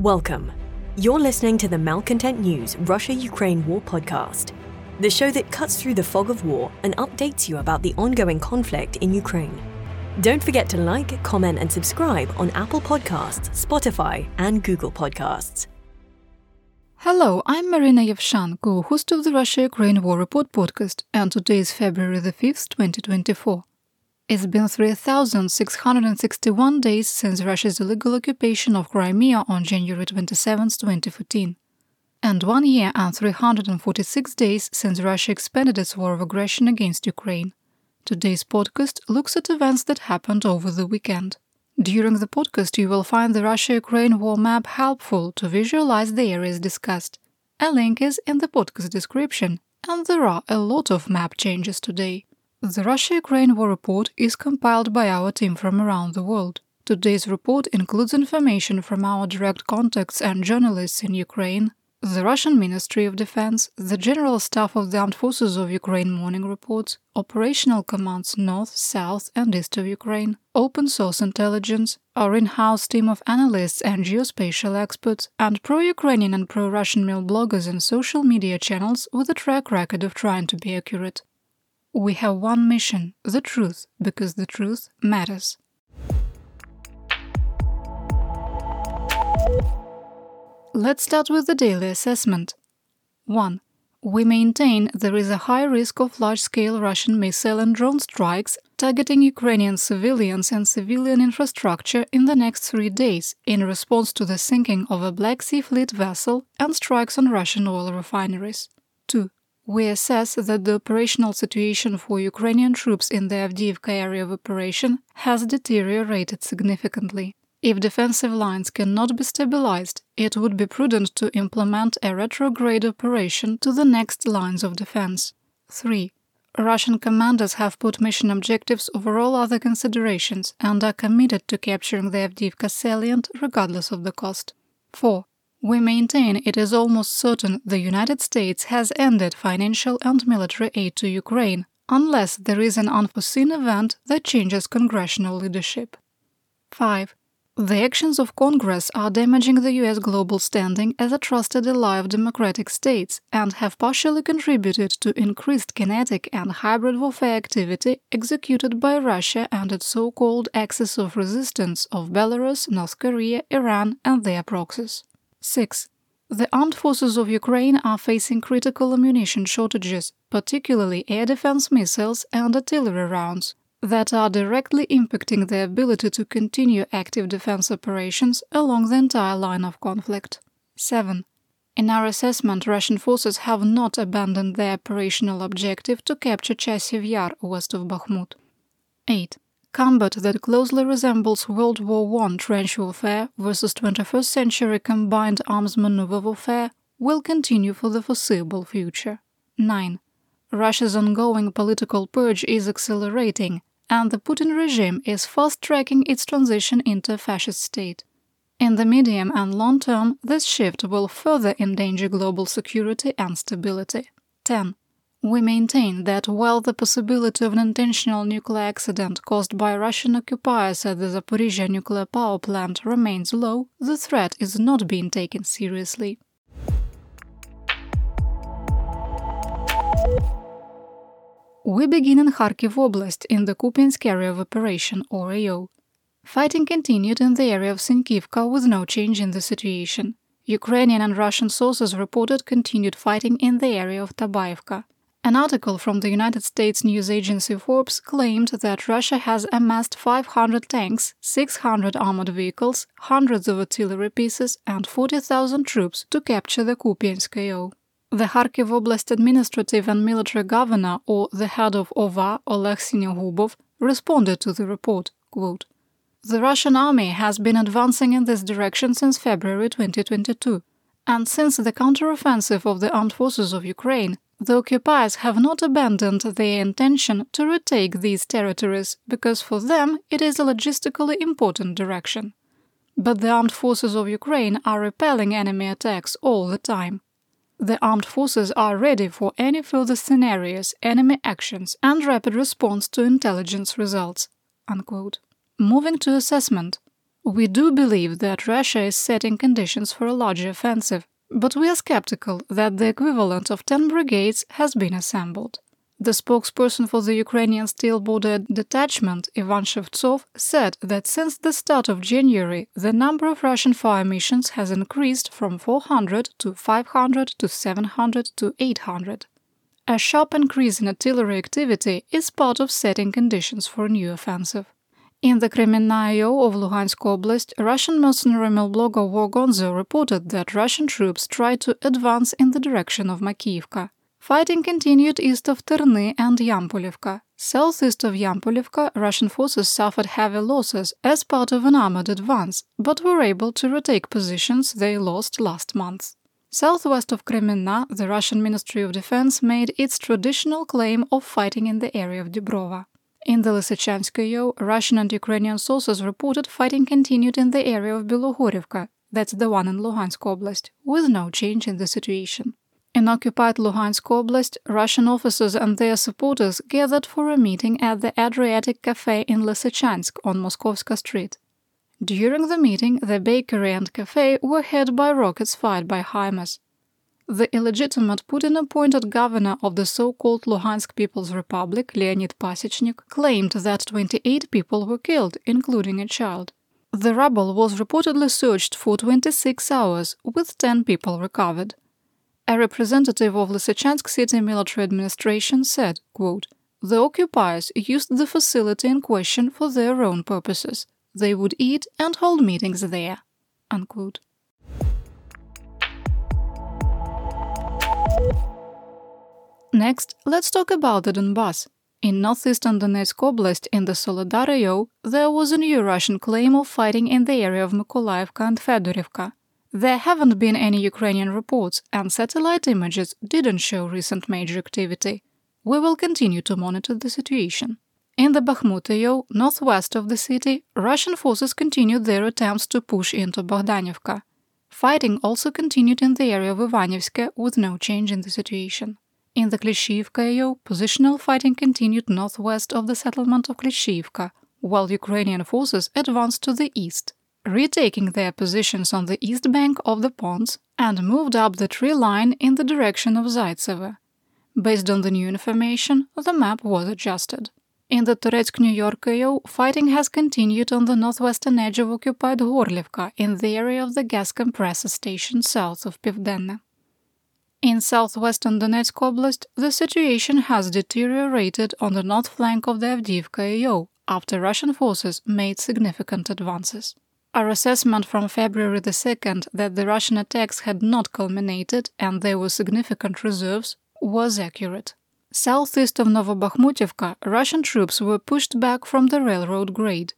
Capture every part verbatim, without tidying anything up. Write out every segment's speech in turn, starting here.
Welcome. You're listening to the Malcontent News Russia-Ukraine War Podcast, the show that cuts through the fog of war and updates you about the ongoing conflict in Ukraine. Don't forget to like, comment, and subscribe on Apple Podcasts, Spotify, and Google Podcasts. Hello, I'm Marina Yevshan, co-host of the Russia-Ukraine War Report podcast, and today is February the fifth, twenty twenty-four. It's been three thousand six hundred sixty-one days since Russia's illegal occupation of Crimea on January twenty-seventh, twenty fourteen, and one year and three hundred forty-six days since Russia expanded its war of aggression against Ukraine. Today's podcast looks at events that happened over the weekend. During the podcast, you will find the Russia-Ukraine war map helpful to visualize the areas discussed. A link is in the podcast description, and there are a lot of map changes today. The Russia-Ukraine War Report is compiled by our team from around the world. Today's report includes information from our direct contacts and journalists in Ukraine, the Russian Ministry of Defense, the General Staff of the Armed Forces of Ukraine morning reports, operational commands north, south and east of Ukraine, open-source intelligence, our in-house team of analysts and geospatial experts, and pro-Ukrainian and pro-Russian male bloggers and social media channels with a track record of trying to be accurate. We have one mission – the truth, because the truth matters. Let's start with the daily assessment. one. We maintain there is a high risk of large-scale Russian missile and drone strikes targeting Ukrainian civilians and civilian infrastructure in the next three days in response to the sinking of a Black Sea Fleet vessel and strikes on Russian oil refineries. two. We assess that the operational situation for Ukrainian troops in the Avdiivka area of operation has deteriorated significantly. If defensive lines cannot be stabilized, it would be prudent to implement a retrograde operation to the next lines of defense. three. Russian commanders have put mission objectives over all other considerations and are committed to capturing the Avdiivka salient regardless of the cost. four. We maintain it is almost certain the United States has ended financial and military aid to Ukraine, unless there is an unforeseen event that changes congressional leadership. five. The actions of Congress are damaging the U S global standing as a trusted ally of democratic states and have partially contributed to increased kinetic and hybrid warfare activity executed by Russia and its so-called axis of resistance of Belarus, North Korea, Iran, and their proxies. six. The armed forces of Ukraine are facing critical ammunition shortages, particularly air defense missiles and artillery rounds, that are directly impacting their ability to continue active defense operations along the entire line of conflict. seven. In our assessment, Russian forces have not abandoned their operational objective to capture Chasiv Yar west of Bakhmut. eight. Combat that closely resembles World War One trench warfare versus twenty-first century combined arms maneuver warfare will continue for the foreseeable future. nine. Russia's ongoing political purge is accelerating, and the Putin regime is fast-tracking its transition into a fascist state. In the medium and long term, this shift will further endanger global security and stability. ten. We maintain that while the possibility of an intentional nuclear accident caused by Russian occupiers at the Zaporizhzhia nuclear power plant remains low, the threat is not being taken seriously. We begin in Kharkiv Oblast in the Kupiansk Area of Operation, or A O. Fighting continued in the area of Sinkivka with no change in the situation. Ukrainian and Russian sources reported continued fighting in the area of Tabaevka. An article from the United States news agency Forbes claimed that Russia has amassed five hundred tanks, six hundred armored vehicles, hundreds of artillery pieces and forty thousand troops to capture the Kupiansk A O. The Kharkiv Oblast administrative and military governor, or the head of O V A, Oleh Syniehubov, responded to the report, quote, "The Russian army has been advancing in this direction since February twenty twenty-two, and since the counteroffensive of the armed forces of Ukraine, the occupiers have not abandoned their intention to retake these territories because for them it is a logistically important direction. But the armed forces of Ukraine are repelling enemy attacks all the time. The armed forces are ready for any further scenarios, enemy actions, and rapid response to intelligence results." Unquote. Moving to assessment. We do believe that Russia is setting conditions for a larger offensive, but we are skeptical that the equivalent of ten brigades has been assembled. The spokesperson for the Ukrainian Steel Border Detachment, Ivan Shevtsov, said that since the start of January, the number of Russian fire missions has increased from four hundred to five hundred to seven hundred to eight hundred. A sharp increase in artillery activity is part of setting conditions for a new offensive. In the Kreminayo of Luhansk Oblast, Russian mercenary mill blogger Wargonzo reported that Russian troops tried to advance in the direction of Makiivka. Fighting continued east of Terny and Yampolivka. Southeast of Yampolivka, Russian forces suffered heavy losses as part of an armored advance, but were able to retake positions they lost last month. Southwest of Kremenna, the Russian Ministry of Defense made its traditional claim of fighting in the area of Dubrova. In the Lysychanskoye, Russian and Ukrainian sources reported fighting continued in the area of Belohorivka, that's the one in Luhansk Oblast, with no change in the situation. In occupied Luhansk Oblast, Russian officers and their supporters gathered for a meeting at the Adriatic Cafe in Lysychansk on Moskovska Street. During the meeting, the bakery and cafe were hit by rockets fired by HIMARS. The illegitimate Putin-appointed governor of the so-called Luhansk People's Republic, Leonid Pasechnik, claimed that twenty-eight people were killed, including a child. The rubble was reportedly searched for twenty-six hours, with ten people recovered. A representative of Lysychansk City Military Administration said, quote, "The occupiers used the facility in question for their own purposes. They would eat and hold meetings there." Unquote. Next, let's talk about the Donbas. In northeastern Donetsk Oblast, in the Solodar, there was a new Russian claim of fighting in the area of Mykolaiivka and Fedorivka. There haven't been any Ukrainian reports, and satellite images didn't show recent major activity. We will continue to monitor the situation. In the Bakhmutyo, northwest of the city, Russian forces continued their attempts to push into Bogdanivka. Fighting also continued in the area of Ivanivska, with no change in the situation. In the Klishivkayo, positional fighting continued northwest of the settlement of Klishivka, while Ukrainian forces advanced to the east, retaking their positions on the east bank of the ponds, and moved up the tree line in the direction of Zaitsevo. Based on the new information, the map was adjusted. In the Toretsk-Nyorkayo, fighting has continued on the northwestern edge of occupied Gorlivka in the area of the gas compressor station south of Pivdenne. In southwestern Donetsk Oblast, the situation has deteriorated on the north flank of the Avdiivka-Yo after Russian forces made significant advances. Our assessment from February the second that the Russian attacks had not culminated and there were significant reserves was accurate. Southeast of Novobakhmutivka, Russian troops were pushed back from the railroad grade.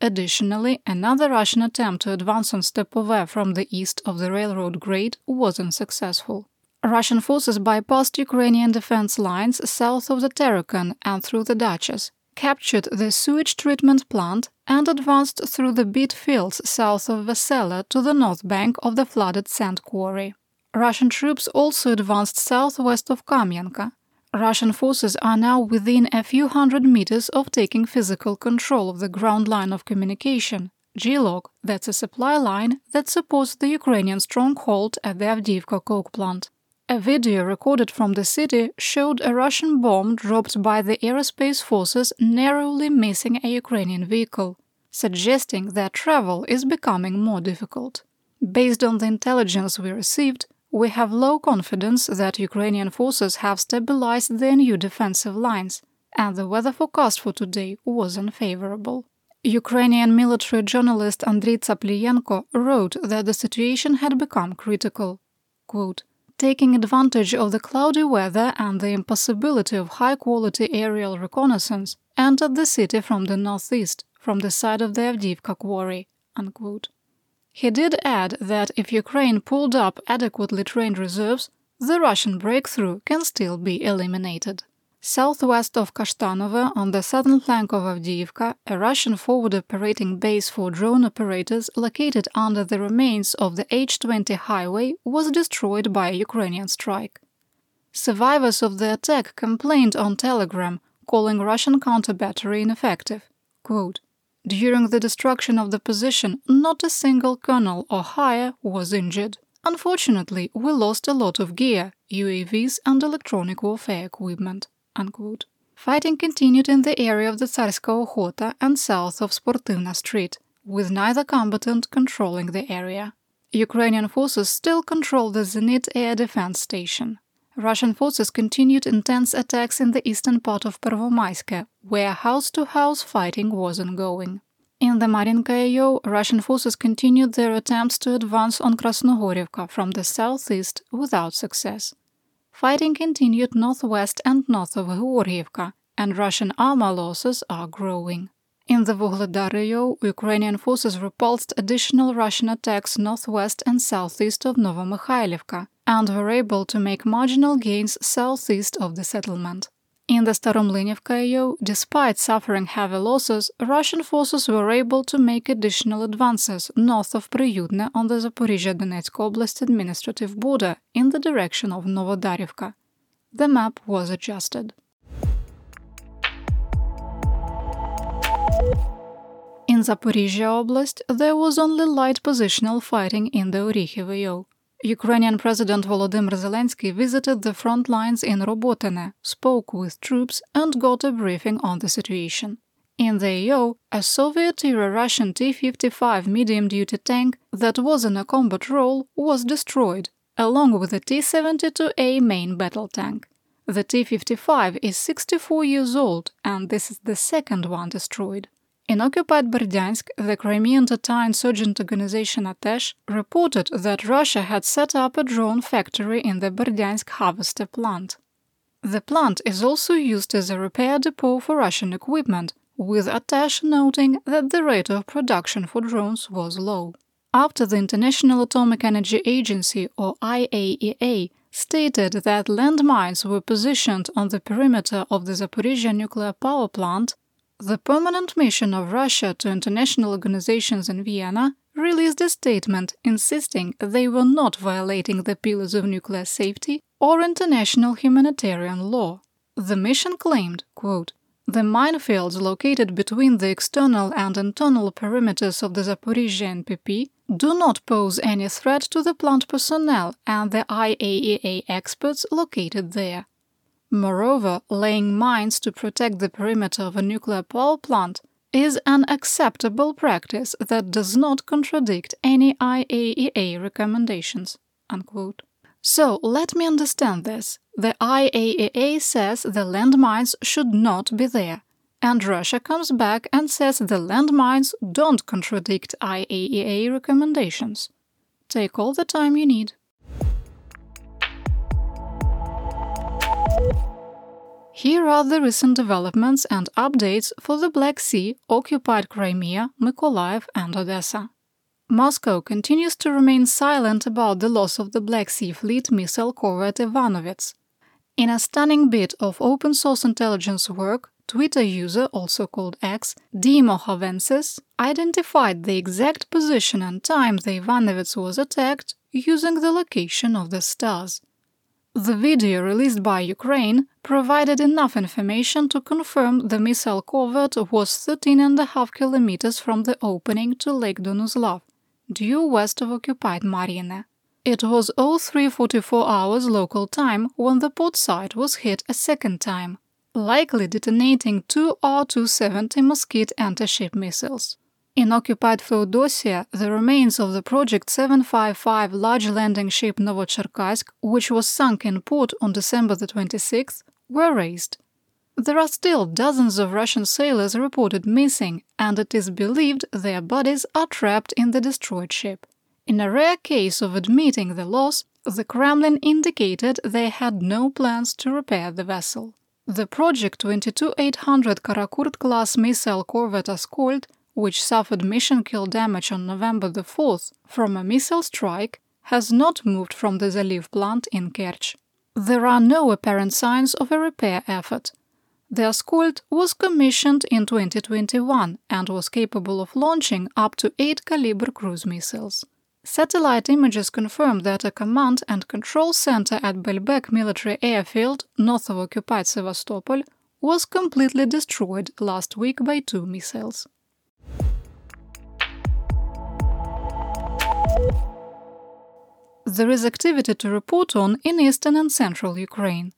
Additionally, another Russian attempt to advance on Stepove from the east of the railroad grade wasn't successful. Russian forces bypassed Ukrainian defense lines south of the Terakan and through the Dachas, captured the sewage treatment plant, and advanced through the beet fields south of Vesela to the north bank of the flooded sand quarry. Russian troops also advanced southwest of Kamyanka. Russian forces are now within a few hundred meters of taking physical control of the ground line of communication, G-Log, that's a supply line that supports the Ukrainian stronghold at the Avdiivka coke plant. A video recorded from the city showed a Russian bomb dropped by the aerospace forces narrowly missing a Ukrainian vehicle, suggesting that travel is becoming more difficult. Based on the intelligence we received, we have low confidence that Ukrainian forces have stabilized their new defensive lines, and the weather forecast for today was unfavorable. Ukrainian military journalist Andriy Tsaplyenko wrote that the situation had become critical. Quote, "Taking advantage of the cloudy weather and the impossibility of high-quality aerial reconnaissance, entered the city from the northeast, from the side of the Avdiivka quarry." Unquote. He did add that if Ukraine pulled up adequately trained reserves, the Russian breakthrough can still be eliminated. Southwest of Kashtanova, on the southern flank of Avdiivka, a Russian forward operating base for drone operators located under the remains of the H twenty highway was destroyed by a Ukrainian strike. Survivors of the attack complained on Telegram, calling Russian counter-battery ineffective. Quote, During the destruction of the position, not a single colonel or higher was injured. Unfortunately, we lost a lot of gear, U A Vs and electronic warfare equipment." Unquote. Fighting continued in the area of the Tsarskoye Okhota and south of Sportyvna Street, with neither combatant controlling the area. Ukrainian forces still control the Zenit air defense station. Russian forces continued intense attacks in the eastern part of Pervomayska, where house-to-house fighting was ongoing. In the Mariinka A O, Russian forces continued their attempts to advance on Krasnohorivka from the southeast without success. Fighting continued northwest and north of Georgiivka, and Russian armor losses are growing. In the Vuhledar A O, Ukrainian forces repulsed additional Russian attacks northwest and southeast of Novomykhailivka, and were able to make marginal gains southeast of the settlement. In the Staromlinivka A O, despite suffering heavy losses, Russian forces were able to make additional advances north of Priyudne on the Zaporizhzhia-Donetsk Oblast administrative border in the direction of Novodarivka. The map was adjusted. In Zaporizhzhia Oblast, there was only light positional fighting in the Orykhov A O. Ukrainian President Volodymyr Zelensky visited the front lines in Robotene, spoke with troops, and got a briefing on the situation. In the A O, a Soviet-era Russian T fifty-five medium-duty tank that was in a combat role was destroyed, along with a T seventy-two A main battle tank. The T fifty-five is sixty-four years old, and this is the second one destroyed. In occupied Berdyansk, the Crimean Tatar insurgent organization ATESH reported that Russia had set up a drone factory in the Berdyansk harvester plant. The plant is also used as a repair depot for Russian equipment, with ATESH noting that the rate of production for drones was low. After the International Atomic Energy Agency, or I A E A, stated that landmines were positioned on the perimeter of the Zaporizhzhia nuclear power plant, the permanent mission of Russia to international organizations in Vienna released a statement insisting they were not violating the pillars of nuclear safety or international humanitarian law. The mission claimed, quote, "The minefields located between the external and internal perimeters of the Zaporizhzhia N P P do not pose any threat to the plant personnel and the I A E A experts located there. Moreover, laying mines to protect the perimeter of a nuclear power plant is an acceptable practice that does not contradict any I A E A recommendations." Unquote. So, let me understand this. The I A E A says the landmines should not be there, and Russia comes back and says the landmines don't contradict I A E A recommendations. Take all the time you need. Here are the recent developments and updates for the Black Sea, occupied Crimea, Mykolaiv, and Odessa. Moscow continues to remain silent about the loss of the Black Sea Fleet missile corvette Ivanovitz. In a stunning bit of open-source intelligence work, Twitter user, also called X, Dimohovensis, identified the exact position and time the Ivanovitz was attacked using the location of the stars. The video released by Ukraine provided enough information to confirm the missile covert was thirteen and a half kilometers from the opening to Lake Donuzlov, due west of occupied Marina. It was oh three forty-four hours local time when the port site was hit a second time, likely detonating two R two seventy Moskit anti-ship missiles. In occupied Feodosia, the remains of the Project seven fifty-five large landing ship Novocherkassk, which was sunk in port on December the twenty-sixth, were raised. There are still dozens of Russian sailors reported missing, and it is believed their bodies are trapped in the destroyed ship. In a rare case of admitting the loss, the Kremlin indicated they had no plans to repair the vessel. The Project two twenty-eight hundred Karakurt-class missile corvette Askold, which suffered mission-kill damage on November the fourth from a missile strike, has not moved from the Zaliv plant in Kerch. There are no apparent signs of a repair effort. The Askold was commissioned in twenty twenty-one and was capable of launching up to eight caliber cruise missiles. Satellite images confirm that a command and control center at Belbek military airfield, north of occupied Sevastopol, was completely destroyed last week by two missiles. There is activity to report on in eastern and central Ukraine.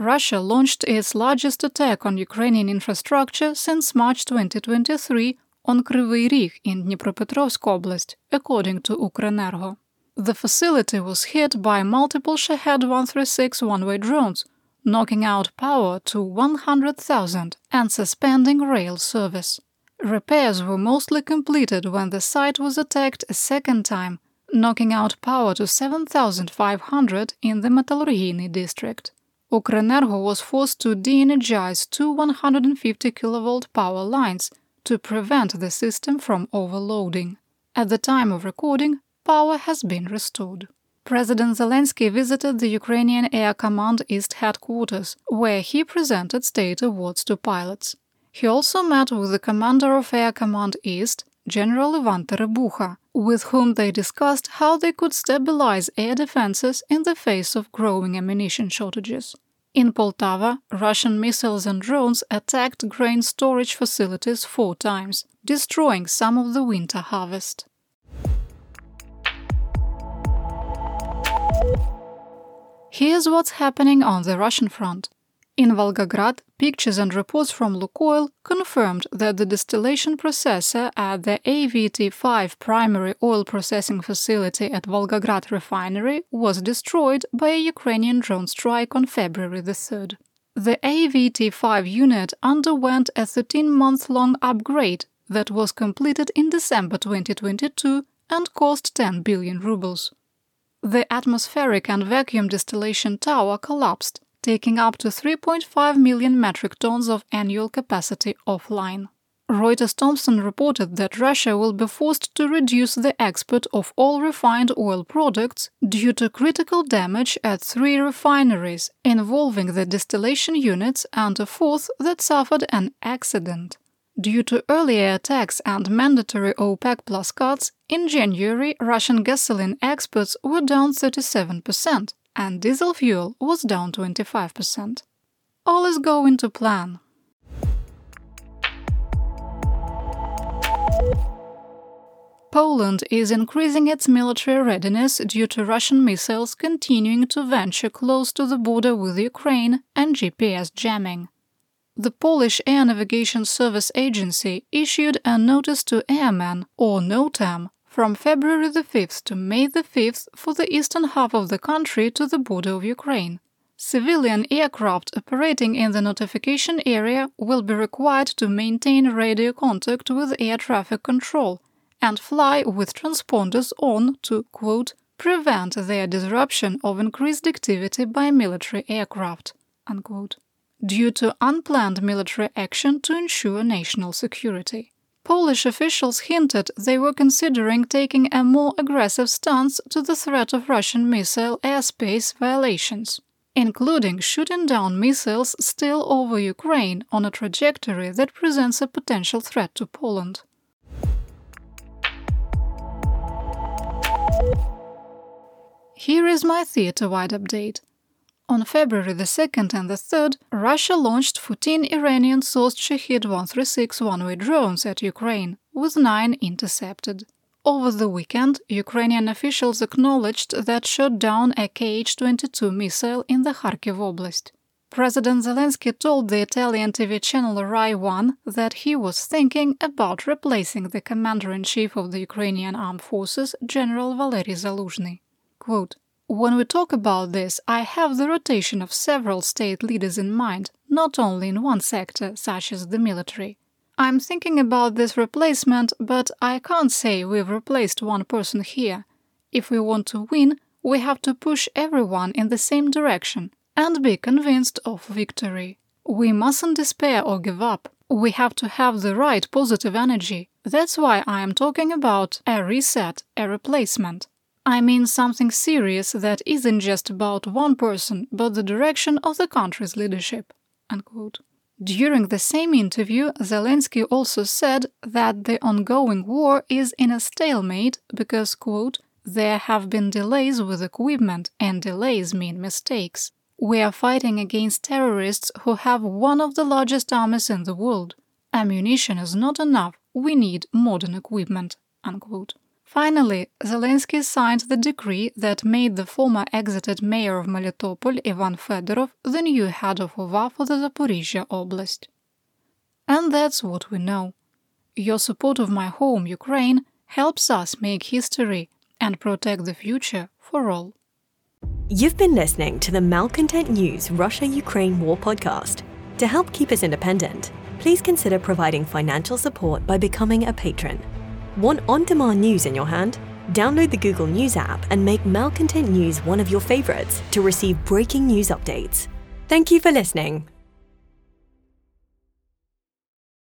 Russia launched its largest attack on Ukrainian infrastructure since March twenty twenty-three on Kryvyi Rih in Dnipropetrovsk Oblast, according to Ukrenergo. The facility was hit by multiple Shahed one thirty-six one-way drones, knocking out power to one hundred thousand and suspending rail service. Repairs were mostly completed when the site was attacked a second time, knocking out power to seven thousand five hundred in the Metallurgyny district. Ukrenergo was forced to de-energize two one hundred fifty kilovolt power lines to prevent the system from overloading. At the time of recording, power has been restored. President Zelensky visited the Ukrainian Air Command East headquarters, where he presented state awards to pilots. He also met with the commander of Air Command East, General Ivan Terebucha, with whom they discussed how they could stabilize air defenses in the face of growing ammunition shortages. In Poltava, Russian missiles and drones attacked grain storage facilities four times, destroying some of the winter harvest. Here's what's happening on the Russian front. In Volgograd, pictures and reports from Lukoil confirmed that the distillation processor at the A V T five primary oil processing facility at Volgograd refinery was destroyed by a Ukrainian drone strike on February the third. The A V T five unit underwent a thirteen-month-long upgrade that was completed in December twenty twenty-two and cost ten billion rubles. The atmospheric and vacuum distillation tower collapsed, taking up to three point five million metric tons of annual capacity offline. Reuters-Thompson reported that Russia will be forced to reduce the export of all refined oil products due to critical damage at three refineries involving the distillation units and a fourth that suffered an accident. Due to earlier attacks and mandatory OPEC plus cuts, in January Russian gasoline exports were down thirty-seven percent. And diesel fuel was down twenty-five percent. All is going to plan. Poland is increasing its military readiness due to Russian missiles continuing to venture close to the border with Ukraine and G P S jamming. The Polish Air Navigation Service Agency issued a notice to airmen, or NOTAM, from February the fifth to May the fifth for the eastern half of the country to the border of Ukraine. Civilian aircraft operating in the notification area will be required to maintain radio contact with air traffic control and fly with transponders on to, quote, prevent their disruption of increased activity by military aircraft, unquote, due to unplanned military action to ensure national security. Polish officials hinted they were considering taking a more aggressive stance to the threat of Russian missile airspace violations, including shooting down missiles still over Ukraine on a trajectory that presents a potential threat to Poland. Here is my theater-wide update. On February the second and the third, Russia launched fourteen Iranian-sourced Shahed one thirty-six one-way drones at Ukraine, with nine intercepted. Over the weekend, Ukrainian officials acknowledged that shot down a K H twenty-two missile in the Kharkiv Oblast. President Zelensky told the Italian T V channel Rai one that he was thinking about replacing the commander-in-chief of the Ukrainian Armed Forces, General Valery Zaluzhny. Quote, "When we talk about this, I have the rotation of several state leaders in mind, not only in one sector, such as the military. I'm thinking about this replacement, but I can't say we've replaced one person here. If we want to win, we have to push everyone in the same direction and be convinced of victory. We mustn't despair or give up. We have to have the right positive energy. That's why I am talking about a reset, a replacement. I mean something serious that isn't just about one person, but the direction of the country's leadership." Unquote. During the same interview, Zelensky also said that the ongoing war is in a stalemate because, quote, "there have been delays with equipment and delays mean mistakes. We are fighting against terrorists who have one of the largest armies in the world. Ammunition is not enough, we need modern equipment." Unquote. Finally, Zelensky signed the decree that made the former exited mayor of Melitopol, Ivan Fedorov, the new head of O V A for the Zaporizhzhia Oblast. And that's what we know. Your support of my home, Ukraine, helps us make history and protect the future for all. You've been listening to the Malcontent News Russia-Ukraine War Podcast. To help keep us independent, please consider providing financial support by becoming a patron. Want on-demand news in your hand? Download the Google News app and make Malcontent News one of your favorites to receive breaking news updates. Thank you for listening.